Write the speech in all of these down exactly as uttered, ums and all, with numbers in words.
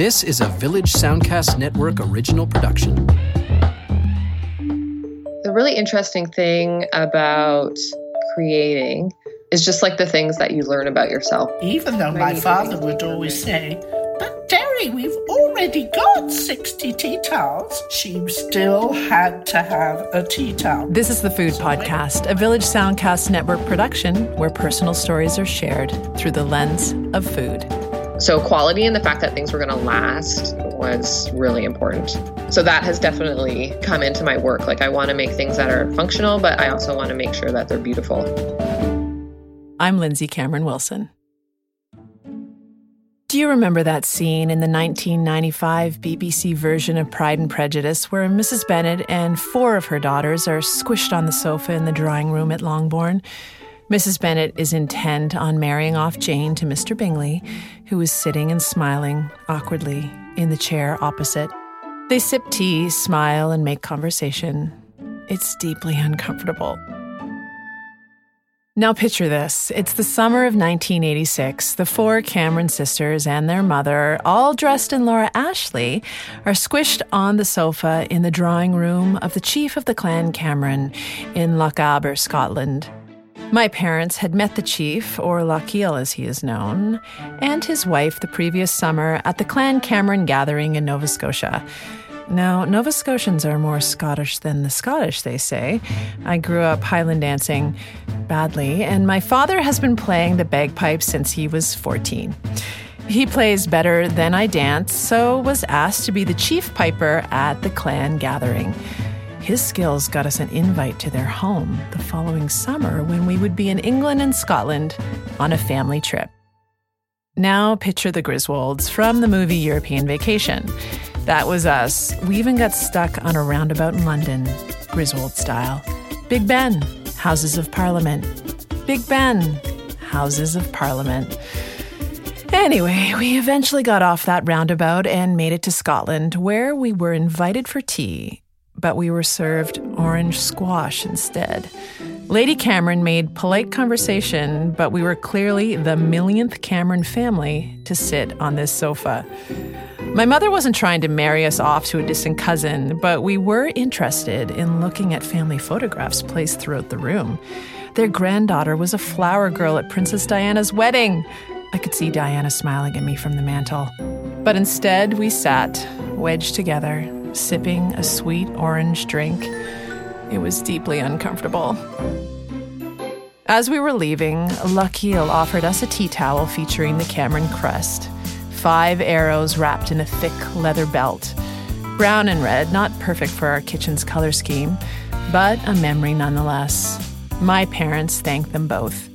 This is a Village Soundcast Network original production. The really interesting thing about creating is just like the things that you learn about yourself. Even though my father would always say, but Derry, we've already got sixty tea towels. She still had to have a tea towel. This is The Food Podcast, a Village Soundcast Network production where personal stories are shared through the lens of food. So quality and the fact that things were going to last was really important. So that has definitely come into my work. Like, I want to make things that are functional, but I also want to make sure that they're beautiful. I'm Lindsay Cameron Wilson. Do you remember that scene in the nineteen ninety-five B B C version of Pride and Prejudice where Missus Bennet and four of her daughters are squished on the sofa in the drawing room at Longbourn? Missus Bennet is intent on marrying off Jane to Mister Bingley, who is sitting and smiling awkwardly in the chair opposite. They sip tea, smile, and make conversation. It's deeply uncomfortable. Now picture this. It's the summer of nineteen eighty-six. The four Cameron sisters and their mother, all dressed in Laura Ashley, are squished on the sofa in the drawing room of the chief of the Clan Cameron in Lochaber, Scotland. My parents had met the chief, or Lochiel as he is known, and his wife the previous summer at the Clan Cameron gathering in Nova Scotia. Now, Nova Scotians are more Scottish than the Scottish, they say. I grew up Highland dancing badly, and my father has been playing the bagpipes since he was fourteen. He plays better than I dance, so was asked to be the chief piper at the Clan gathering. His skills got us an invite to their home the following summer when we would be in England and Scotland on a family trip. Now picture the Griswolds from the movie European Vacation. That was us. We even got stuck on a roundabout in London, Griswold style. Big Ben, Houses of Parliament. Big Ben, Houses of Parliament. Anyway, we eventually got off that roundabout and made it to Scotland, where we were invited for tea, but we were served orange squash instead. Lady Cameron made polite conversation, but we were clearly the millionth Cameron family to sit on this sofa. My mother wasn't trying to marry us off to a distant cousin, but we were interested in looking at family photographs placed throughout the room. Their granddaughter was a flower girl at Princess Diana's wedding. I could see Diana smiling at me from the mantel. But instead, we sat, wedged together, sipping a sweet orange drink. It was deeply uncomfortable. As we were leaving, Lochiel offered us a tea towel featuring the Cameron crest, five arrows wrapped in a thick leather belt. Brown and red, not perfect for our kitchen's color scheme, but a memory nonetheless. My parents thanked them both.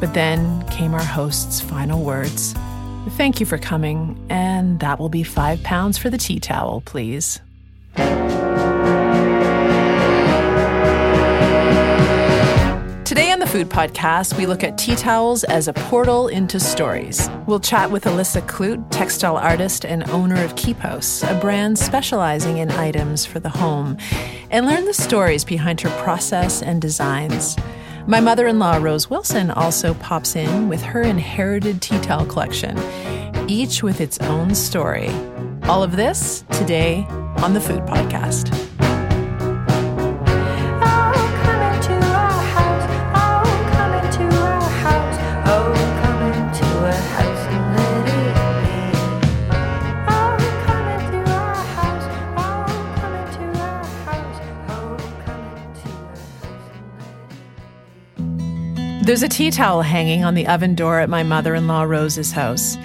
But then came our host's final words. Thank you for coming, and that will be five pounds for the tea towel, please. Today on The Food Podcast, we look at tea towels as a portal into stories. We'll chat with Alissa Kloet, textile artist and owner of KeepHouse, a brand specializing in items for the home, and learn the stories behind her process and designs. My mother-in-law, Rose Wilson, also pops in with her inherited tea towel collection, each with its own story. All of this today on The Food Podcast. There's a tea towel hanging on the oven door at my mother-in-law Rose's house.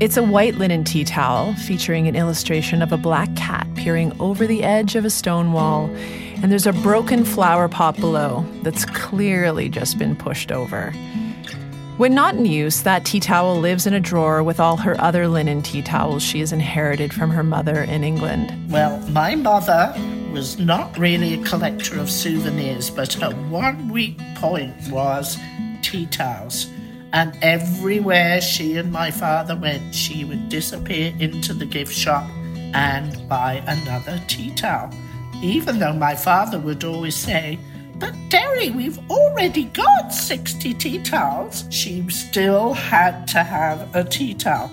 It's a white linen tea towel featuring an illustration of a black cat peering over the edge of a stone wall. And there's a broken flower pot below that's clearly just been pushed over. When not in use, that tea towel lives in a drawer with all her other linen tea towels she has inherited from her mother in England. Well, my mother was not really a collector of souvenirs, but her one weak point was tea towels. And everywhere she and my father went, she would disappear into the gift shop and buy another tea towel. Even though my father would always say, but Derry, we've already got sixty tea towels, she still had to have a tea towel.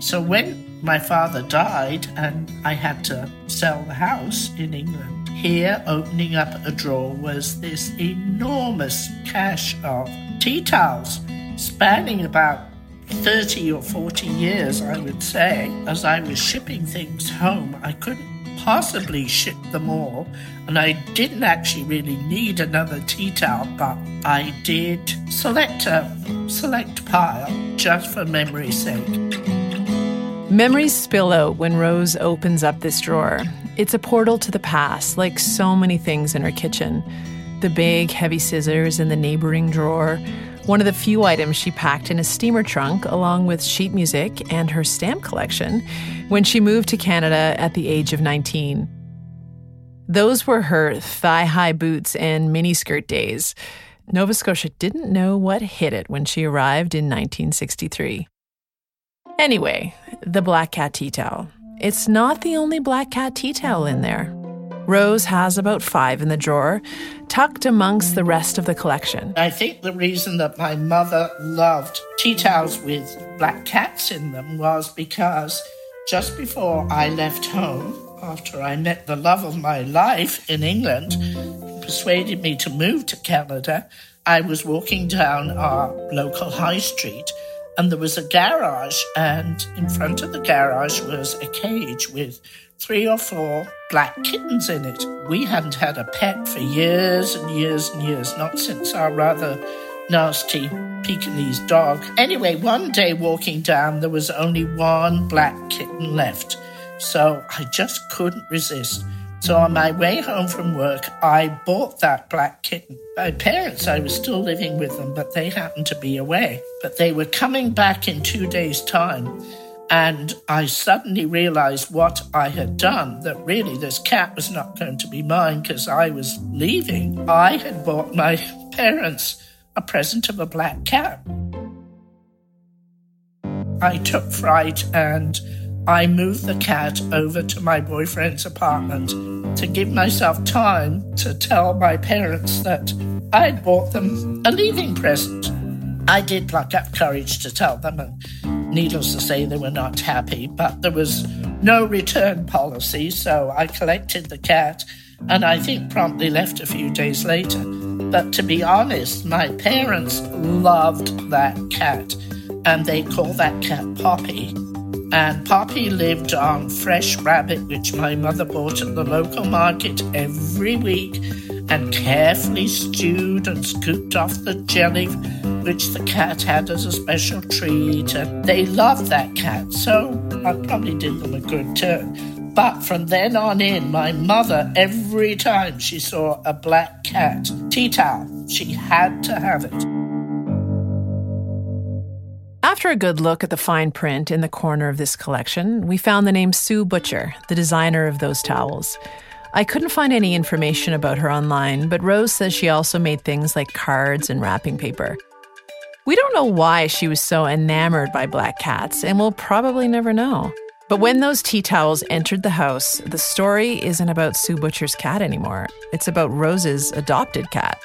So when my father died and I had to sell the house in England, here opening up a drawer was this enormous cache of tea towels spanning about thirty or forty years, I would say. As I was shipping things home, I couldn't possibly ship them all, and I didn't actually really need another tea towel, but I did select a select pile just for memory's sake. Memories spill out when Rose opens up this drawer. It's a portal to the past, like so many things in her kitchen. The big, heavy scissors in the neighboring drawer, one of the few items she packed in a steamer trunk along with sheet music and her stamp collection when she moved to Canada at the age of nineteen. Those were her thigh-high boots and miniskirt days. Nova Scotia didn't know what hit it when she arrived in nineteen sixty-three. Anyway, the black cat tea towel. It's not the only black cat tea towel in there. Rose has about five in the drawer, tucked amongst the rest of the collection. I think the reason that my mother loved tea towels with black cats in them was because just before I left home, after I met the love of my life in England, who persuaded me to move to Canada, I was walking down our local high street, and there was a garage, and in front of the garage was a cage with three or four black kittens in it. We hadn't had a pet for years and years and years, not since our rather nasty Pekingese dog. Anyway, one day walking down, there was only one black kitten left, so I just couldn't resist. So on my way home from work, I bought that black kitten. My parents, I was still living with them, but they happened to be away. But they were coming back in two days' time, and I suddenly realized what I had done, that really this cat was not going to be mine because I was leaving. I had bought my parents a present of a black cat. I took fright and I moved the cat over to my boyfriend's apartment to give myself time to tell my parents that I'd bought them a leaving present. I did pluck up courage to tell them, and needless to say, they were not happy, but there was no return policy, so I collected the cat, and I think promptly left a few days later. But to be honest, my parents loved that cat, and they called that cat Poppy. And Poppy lived on fresh rabbit, which my mother bought at the local market every week, and carefully stewed and scooped off the jelly, which the cat had as a special treat. And they loved that cat, so I probably did them a good turn. But from then on in, my mother, every time she saw a black cat tea towel, she had to have it. After a good look at the fine print in the corner of this collection, we found the name Sue Butcher, the designer of those towels. I couldn't find any information about her online, but Rose says she also made things like cards and wrapping paper. We don't know why she was so enamored by black cats, and we'll probably never know. But when those tea towels entered the house, the story isn't about Sue Butcher's cat anymore. It's about Rose's adopted cat.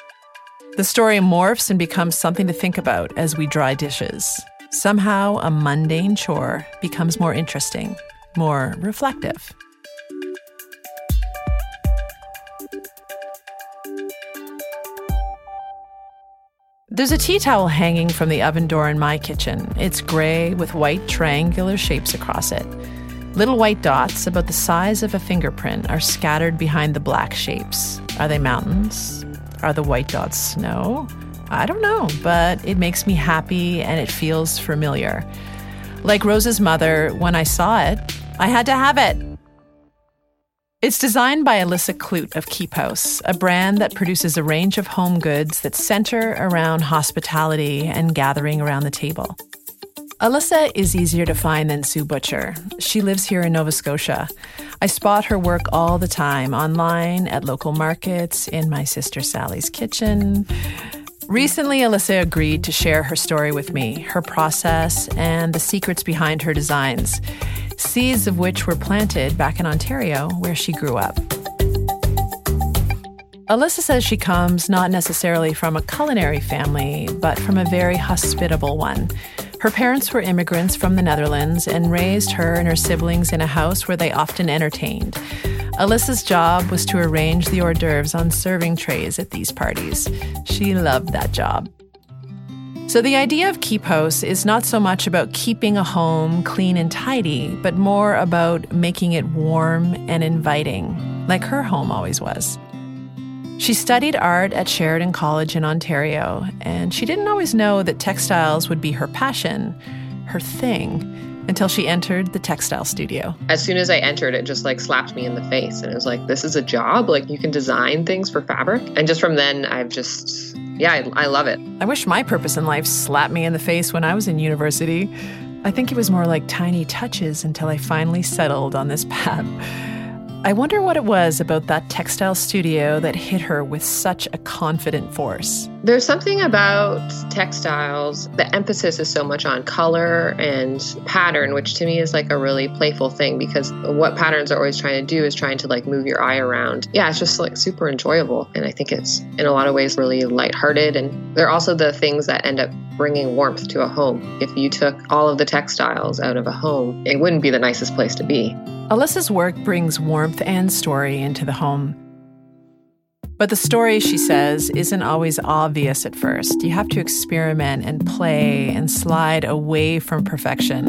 The story morphs and becomes something to think about as we dry dishes. Somehow, a mundane chore becomes more interesting, more reflective. There's a tea towel hanging from the oven door in my kitchen. It's gray with white triangular shapes across it. Little white dots about the size of a fingerprint are scattered behind the black shapes. Are they mountains? Are the white dots snow? I don't know, but it makes me happy and it feels familiar. Like Rose's mother, when I saw it, I had to have it. It's designed by Alissa Kloet of KeepHouse, a brand that produces a range of home goods that center around hospitality and gathering around the table. Alissa is easier to find than Sue Butcher. She lives here in Nova Scotia. I spot her work all the time, online, at local markets, in my sister Sally's kitchen. Recently, Alissa agreed to share her story with me, her process, and the secrets behind her designs, seeds of which were planted back in Ontario, where she grew up. Alissa says she comes not necessarily from a culinary family, but from a very hospitable one, Her parents were immigrants from the Netherlands and raised her and her siblings in a house where they often entertained. Alissa's job was to arrange the hors d'oeuvres on serving trays at these parties. She loved that job. So the idea of KeepHouse is not so much about keeping a home clean and tidy, but more about making it warm and inviting, like her home always was. She studied art at Sheridan College in Ontario, and she didn't always know that textiles would be her passion, her thing, until she entered the textile studio. As soon as I entered, it just like slapped me in the face, and it was like, this is a job, like you can design things for fabric. And just from then, I've just... Yeah, I, I love it. I wish my purpose in life slapped me in the face when I was in university. I think it was more like tiny touches until I finally settled on this path. I wonder what it was about that textile studio that hit her with such a confident force. There's something about textiles, the emphasis is so much on color and pattern, which to me is like a really playful thing, because what patterns are always trying to do is trying to like move your eye around. Yeah, it's just like super enjoyable. And I think it's in a lot of ways really lighthearted. And they're also the things that end up bringing warmth to a home. If you took all of the textiles out of a home, it wouldn't be the nicest place to be. Alissa's work brings warmth and story into the home. But the story, she says, isn't always obvious at first. You have to experiment and play and slide away from perfection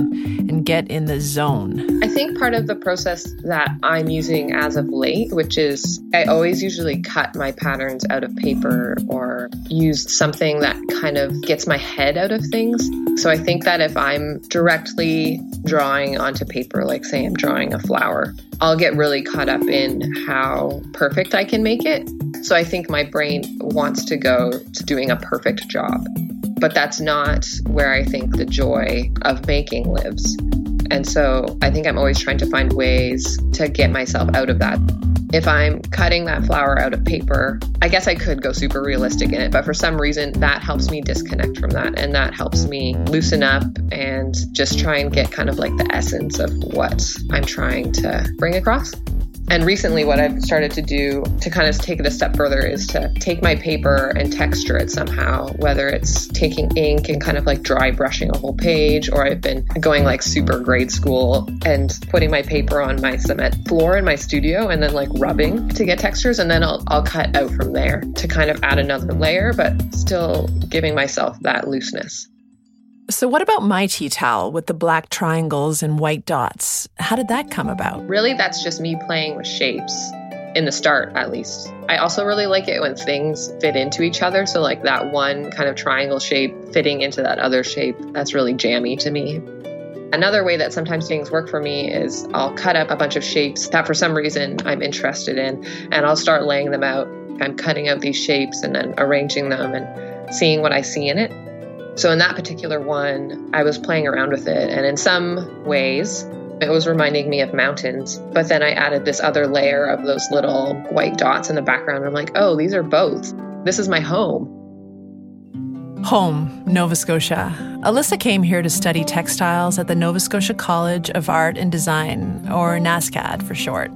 and get in the zone. I think part of the process that I'm using as of late, which is I always usually cut my patterns out of paper or use something that kind of gets my head out of things. So I think that if I'm directly drawing onto paper, like say I'm drawing a flower, I'll get really caught up in how perfect I can make it. So I think my brain wants to go to doing a perfect job, but that's not where I think the joy of making lives. And so I think I'm always trying to find ways to get myself out of that. If I'm cutting that flower out of paper, I guess I could go super realistic in it, but for some reason that helps me disconnect from that, and that helps me loosen up and just try and get kind of like the essence of what I'm trying to bring across. And recently what I've started to do to kind of take it a step further is to take my paper and texture it somehow, whether it's taking ink and kind of like dry brushing a whole page, or I've been going like super grade school and putting my paper on my cement floor in my studio and then like rubbing to get textures. And then I'll, I'll cut out from there to kind of add another layer, but still giving myself that looseness. So what about my tea towel with the black triangles and white dots? How did that come about? Really, that's just me playing with shapes, in the start at least. I also really like it when things fit into each other. So like that one kind of triangle shape fitting into that other shape, that's really jammy to me. Another way that sometimes things work for me is I'll cut up a bunch of shapes that for some reason I'm interested in, and I'll start laying them out. I'm cutting out these shapes and then arranging them and seeing what I see in it. So in that particular one, I was playing around with it, and in some ways, it was reminding me of mountains. But then I added this other layer of those little white dots in the background. I'm like, oh, these are boats. This is my home. Home, Nova Scotia. Alissa came here to study textiles at the Nova Scotia College of Art and Design, or NASCAD for short.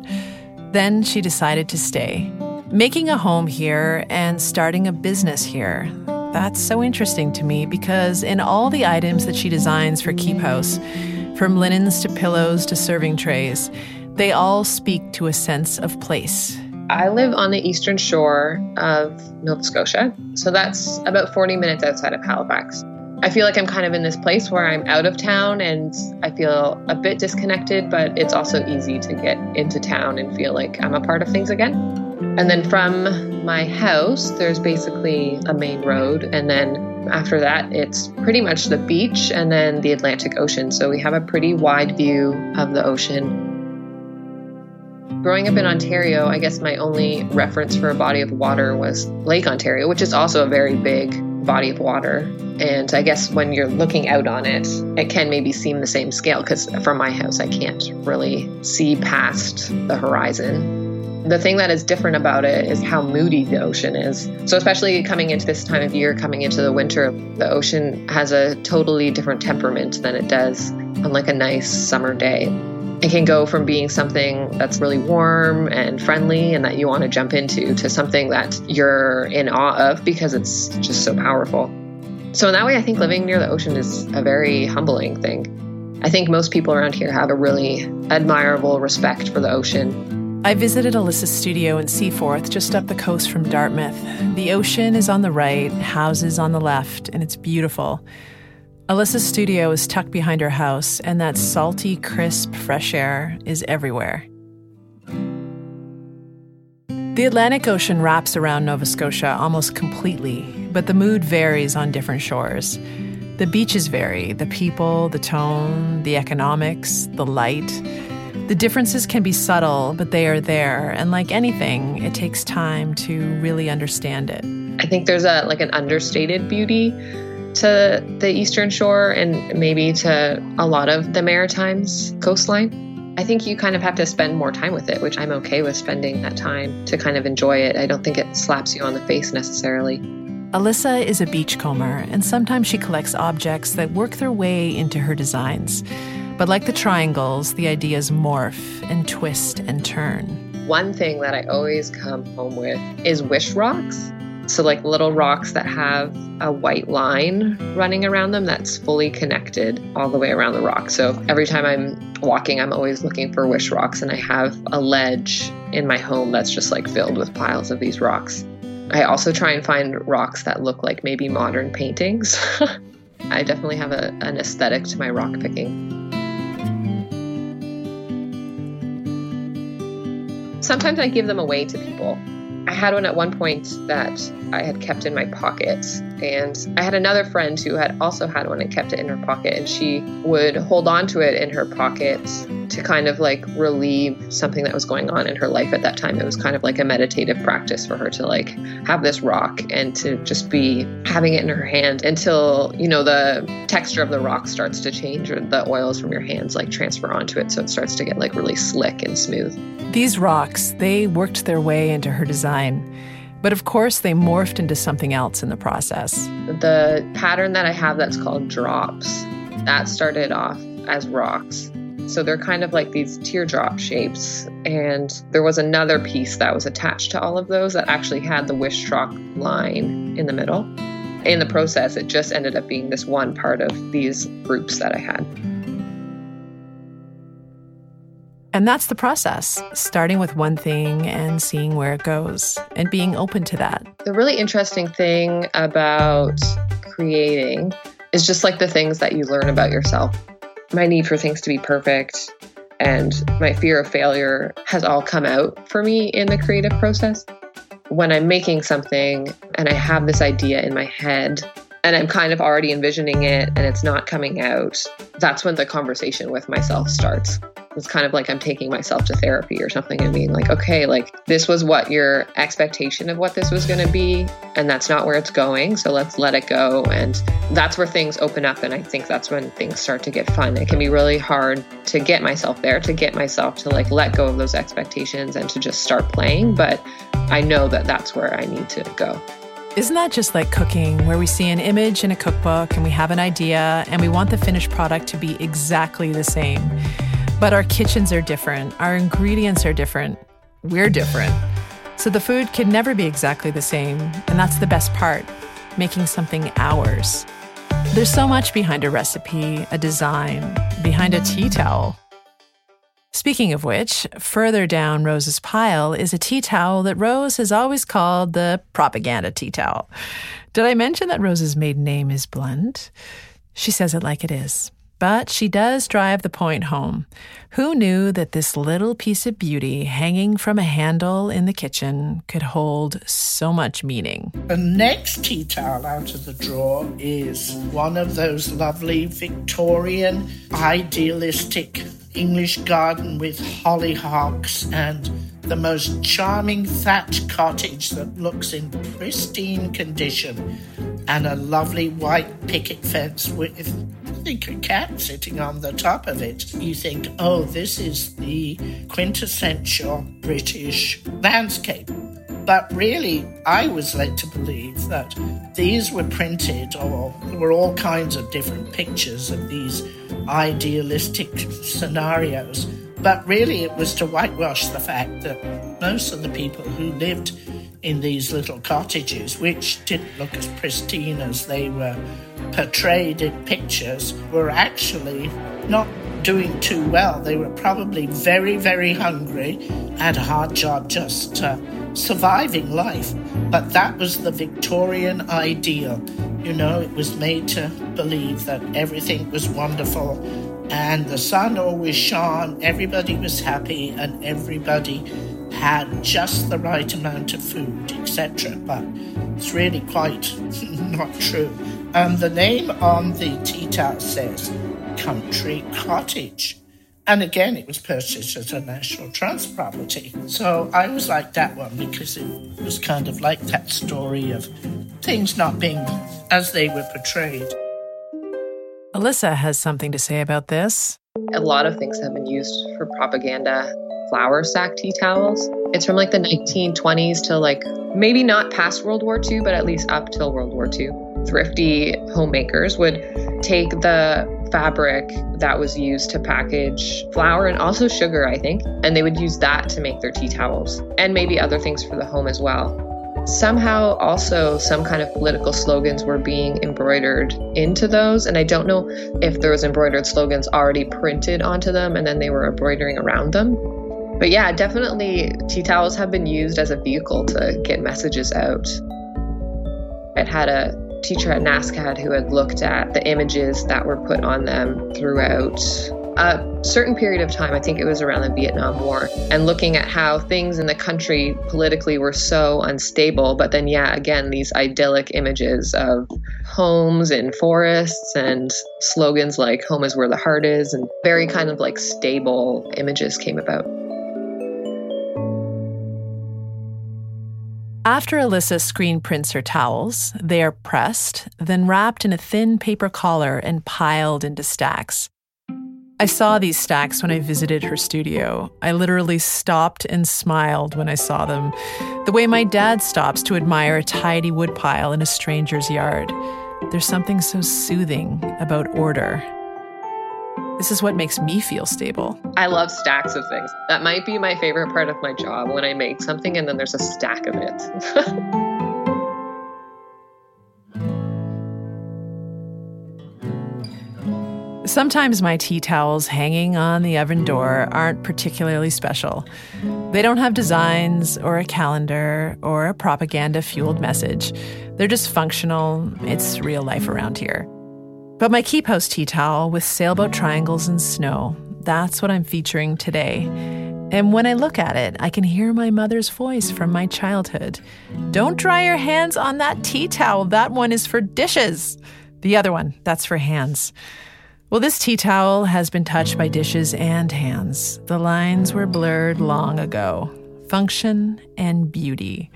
Then she decided to stay. Making a home here and starting a business here. That's so interesting to me because in all the items that she designs for KeepHouse, from linens to pillows to serving trays, they all speak to a sense of place. I live on the Eastern Shore of Nova Scotia, so that's about forty minutes outside of Halifax. I feel like I'm kind of in this place where I'm out of town and I feel a bit disconnected, but it's also easy to get into town and feel like I'm a part of things again. And then from my house, there's basically a main road. And then after that, it's pretty much the beach and then the Atlantic Ocean. So we have a pretty wide view of the ocean. Growing up in Ontario, I guess my only reference for a body of water was Lake Ontario, which is also a very big body of water. And I guess when you're looking out on it, it can maybe seem the same scale because from my house, I can't really see past the horizon. The thing that is different about it is how moody the ocean is. So especially coming into this time of year, coming into the winter, the ocean has a totally different temperament than it does on like a nice summer day. It can go from being something that's really warm and friendly and that you want to jump into to something that you're in awe of because it's just so powerful. So in that way, I think living near the ocean is a very humbling thing. I think most people around here have a really admirable respect for the ocean. I visited Alissa's studio in Seaforth, just up the coast from Dartmouth. The ocean is on the right, houses on the left, and it's beautiful. Alissa's studio is tucked behind her house, and that salty, crisp, fresh air is everywhere. The Atlantic Ocean wraps around Nova Scotia almost completely, but the mood varies on different shores. The beaches vary, the people, the tone, the economics, the light. The differences can be subtle, but they are there, and like anything, it takes time to really understand it. I think there's a like an understated beauty to the Eastern Shore and maybe to a lot of the Maritimes coastline. I think you kind of have to spend more time with it, which I'm okay with spending that time to kind of enjoy it. I don't think it slaps you on the face necessarily. Alissa is a beachcomber, and sometimes she collects objects that work their way into her designs. But like the triangles, the ideas morph and twist and turn. One thing that I always come home with is wish rocks. So like little rocks that have a white line running around them that's fully connected all the way around the rock. So every time I'm walking, I'm always looking for wish rocks, and I have a ledge in my home that's just like filled with piles of these rocks. I also try and find rocks that look like maybe modern paintings. I definitely have a, an aesthetic to my rock picking. Sometimes I give them away to people. I had one at one point that I had kept in my pocket, and I had another friend who had also had one and kept it in her pocket, and she would hold on to it in her pocket to kind of like relieve something that was going on in her life at that time. It was kind of like a meditative practice for her to like have this rock and to just be having it in her hand until, you know, the texture of the rock starts to change or the oils from your hands like transfer onto it, so it starts to get like really slick and smooth. These rocks, they worked their way into her design. But of course, they morphed into something else in the process. The pattern that I have that's called drops, that started off as rocks. So they're kind of like these teardrop shapes. And there was another piece that was attached to all of those that actually had the wish rock line in the middle. In the process, it just ended up being this one part of these groups that I had. And that's the process, starting with one thing and seeing where it goes and being open to that. The really interesting thing about creating is just like the things that you learn about yourself. My need for things to be perfect and my fear of failure has all come out for me in the creative process. When I'm making something and I have this idea in my head, and I'm kind of already envisioning it and it's not coming out, that's when the conversation with myself starts. It's kind of like I'm taking myself to therapy or something and being like, okay, like this was what your expectation of what this was going to be, and that's not where it's going, so let's let it go. And that's where things open up, and I think that's when things start to get fun. It can be really hard to get myself there, to get myself to like let go of those expectations and to just start playing, but I know that that's where I need to go. Isn't that just like cooking, where we see an image in a cookbook and we have an idea and we want the finished product to be exactly the same? But our kitchens are different, our ingredients are different, we're different. So the food can never be exactly the same, and that's the best part, making something ours. There's so much behind a recipe, a design, behind a tea towel. Speaking of which, further down Rose's pile is a tea towel that Rose has always called the propaganda tea towel. Did I mention that Rose's maiden name is Blunt? She says it like it is. But she does drive the point home. Who knew that this little piece of beauty hanging from a handle in the kitchen could hold so much meaning? The next tea towel out of the drawer is one of those lovely Victorian, idealistic English garden with hollyhocks and the most charming thatched cottage that looks in pristine condition and a lovely white picket fence with, I think, a cat sitting on the top of it. You think, oh, this is the quintessential British landscape. But really, I was led to believe that these were printed, or there were all kinds of different pictures of these idealistic scenarios. But really, it was to whitewash the fact that most of the people who lived in these little cottages, which didn't look as pristine as they were portrayed in pictures, were actually not doing too well. They were probably very, very hungry, had a hard job just uh, surviving life. But that was the Victorian ideal. You know, it was made to believe that everything was wonderful and the sun always shone, everybody was happy and everybody had just the right amount of food, et cetera. But it's really quite not true. And the name on the tea towel says Country Cottage. And again, it was purchased as a National Trust property. So I always liked that one because it was kind of like that story of things not being as they were portrayed. Alissa has something to say about this. A lot of things have been used for propaganda. Flour sack tea towels. It's from like the nineteen twenties to like maybe not past World War Two, but at least up till World War Two. Thrifty homemakers would take the fabric that was used to package flour and also sugar, I think, and they would use that to make their tea towels and maybe other things for the home as well. Somehow also some kind of political slogans were being embroidered into those, and I don't know if there was embroidered slogans already printed onto them and then they were embroidering around them. But yeah, definitely tea towels have been used as a vehicle to get messages out. I'd had a teacher at NASCAD who had looked at the images that were put on them throughout a certain period of time. I think it was around the Vietnam War, and looking at how things in the country politically were so unstable. But then, yeah, again, these idyllic images of homes and forests and slogans like home is where the heart is, and very kind of like stable images came about. After Alissa screen prints her towels, they are pressed, then wrapped in a thin paper collar and piled into stacks. I saw these stacks when I visited her studio. I literally stopped and smiled when I saw them, the way my dad stops to admire a tidy woodpile in a stranger's yard. There's something so soothing about order. This is what makes me feel stable. I love stacks of things. That might be my favorite part of my job, when I make something and then there's a stack of it. Sometimes my tea towels hanging on the oven door aren't particularly special. They don't have designs or a calendar or a propaganda-fueled message. They're just functional. It's real life around here. But my KeepHouse tea towel with sailboat triangles and snow, that's what I'm featuring today. And when I look at it, I can hear my mother's voice from my childhood. Don't dry your hands on that tea towel. That one is for dishes. The other one, that's for hands. Well, this tea towel has been touched by dishes and hands. The lines were blurred long ago. Function and beauty.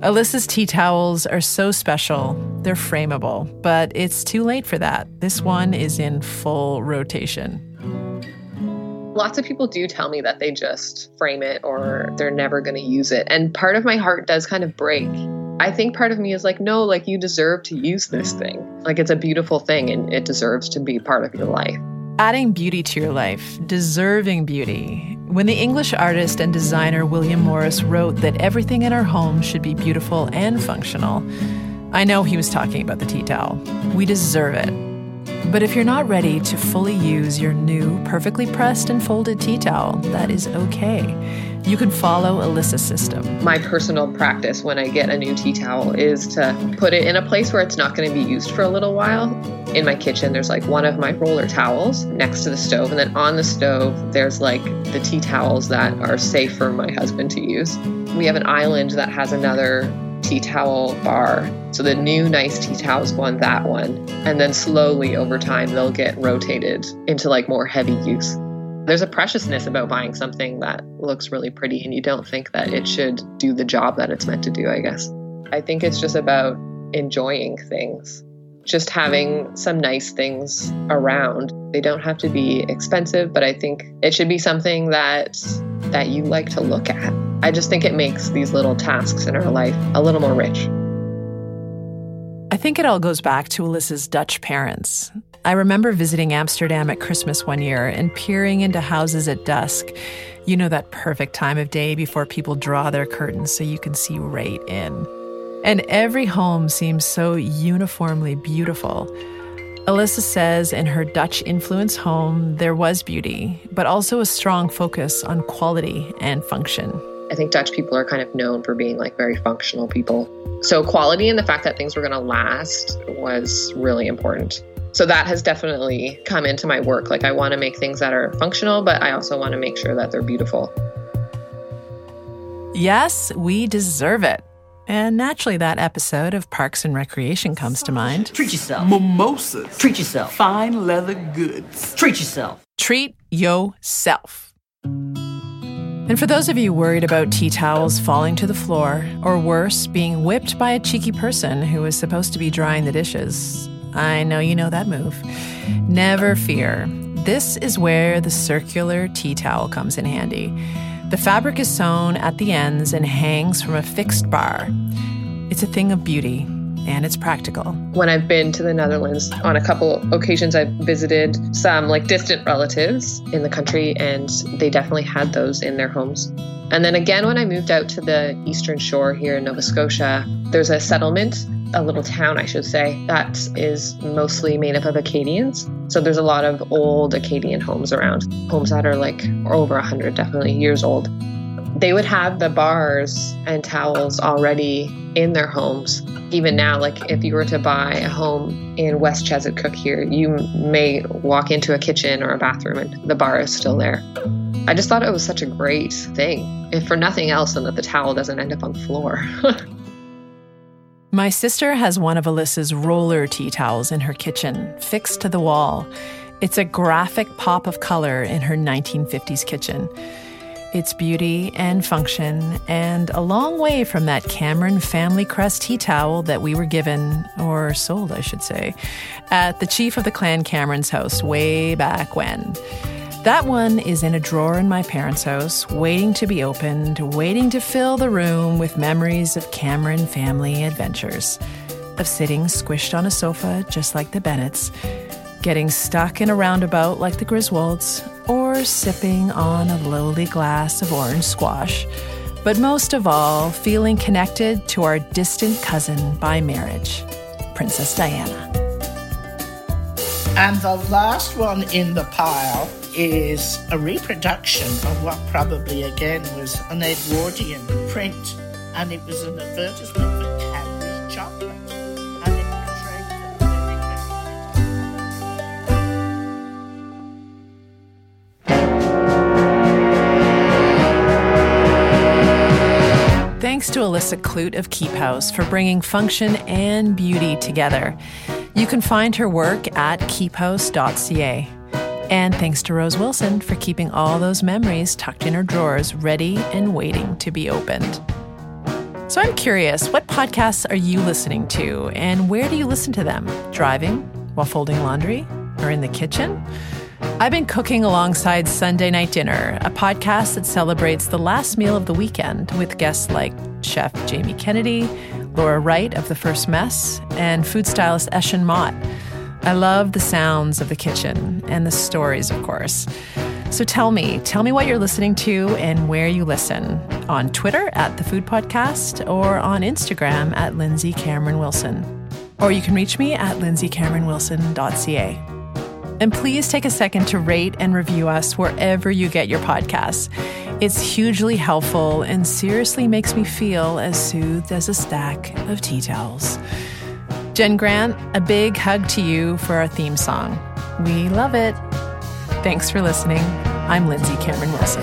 Alissa's tea towels are so special, they're frameable, but it's too late for that. This one is in full rotation. Lots of people do tell me that they just frame it or they're never going to use it. And part of my heart does kind of break. I think part of me is like, no, like you deserve to use this thing. Like it's a beautiful thing and it deserves to be part of your life. Adding beauty to your life, deserving beauty. When the English artist and designer William Morris wrote that everything in our home should be beautiful and functional, I know he was talking about the tea towel. We deserve it. But if you're not ready to fully use your new, perfectly pressed and folded tea towel, that is okay. You can follow Alyssa's system. My personal practice when I get a new tea towel is to put it in a place where it's not going to be used for a little while. In my kitchen, there's like one of my roller towels next to the stove. And then on the stove, there's like the tea towels that are safe for my husband to use. We have an island that has another tea towel bar. So the new nice tea towels go on that one. And then slowly over time, they'll get rotated into like more heavy use. There's a preciousness about buying something that looks really pretty and you don't think that it should do the job that it's meant to do, I guess. I think it's just about enjoying things, just having some nice things around. They don't have to be expensive, but I think it should be something that that you like to look at. I just think it makes these little tasks in our life a little more rich. I think it all goes back to Alissa's Dutch parents. I remember visiting Amsterdam at Christmas one year and peering into houses at dusk. You know, that perfect time of day before people draw their curtains so you can see right in. And every home seems so uniformly beautiful. Alissa says in her Dutch-influenced home, there was beauty, but also a strong focus on quality and function. I think Dutch people are kind of known for being like very functional people. So quality and the fact that things were going to last was really important. So that has definitely come into my work. Like I want to make things that are functional, but I also want to make sure that they're beautiful. Yes, we deserve it. And naturally, that episode of Parks and Recreation comes to mind. Treat yourself. Mimosas. Treat yourself. Fine leather goods. Treat yourself. Treat yourself. And for those of you worried about tea towels falling to the floor, or worse, being whipped by a cheeky person who is supposed to be drying the dishes, I know you know that move. Never fear. This is where the circular tea towel comes in handy. The fabric is sewn at the ends and hangs from a fixed bar. It's a thing of beauty, and it's practical. When I've been to the Netherlands, on a couple occasions I've visited some like distant relatives in the country, and they definitely had those in their homes. And then again, when I moved out to the Eastern Shore here in Nova Scotia, there's a settlement, a little town, I should say, that is mostly made up of Acadians. So there's a lot of old Acadian homes around, homes that are like over one hundred definitely years old. They would have the bars and towels already in their homes. Even now, like if you were to buy a home in West Chester, Cook here, you may walk into a kitchen or a bathroom and the bar is still there. I just thought it was such a great thing, if for nothing else than that the towel doesn't end up on the floor. My sister has one of Alissa's roller tea towels in her kitchen, fixed to the wall. It's a graphic pop of color in her nineteen fifties kitchen. It's beauty and function, and a long way from that Cameron family crest tea towel that we were given, or sold, I should say, at the chief of the Clan Cameron's house way back when. That one is in a drawer in my parents' house, waiting to be opened, waiting to fill the room with memories of Cameron family adventures, of sitting squished on a sofa just like the Bennetts, getting stuck in a roundabout like the Griswolds, or sipping on a lowly glass of orange squash, but most of all, feeling connected to our distant cousin by marriage, Princess Diana. And the last one in the pile is a reproduction of what probably again was an Edwardian print, and it was an advertisement for Cadbury chocolate, and it portrayed the very, very. Thanks to Alissa Kloet of KeepHouse for bringing function and beauty together. You can find her work at keep house dot c a. And thanks to Rose Wilson for keeping all those memories tucked in her drawers, ready and waiting to be opened. So I'm curious, what podcasts are you listening to, and where do you listen to them? Driving, while folding laundry, or in the kitchen? I've been cooking alongside Sunday Night Dinner, a podcast that celebrates the last meal of the weekend with guests like Chef Jamie Kennedy, Laura Wright of The First Mess, and food stylist Eschen Mott. I love the sounds of the kitchen and the stories, of course. So tell me, tell me what you're listening to and where you listen. On Twitter at The Food Podcast, or on Instagram at Lindsay Cameron Wilson. Or you can reach me at lindsay cameron wilson dot c a. And please take a second to rate and review us wherever you get your podcasts. It's hugely helpful and seriously makes me feel as soothed as a stack of tea towels. Jen Grant, a big hug to you for our theme song. We love it. Thanks for listening. I'm Lindsay Cameron Wilson.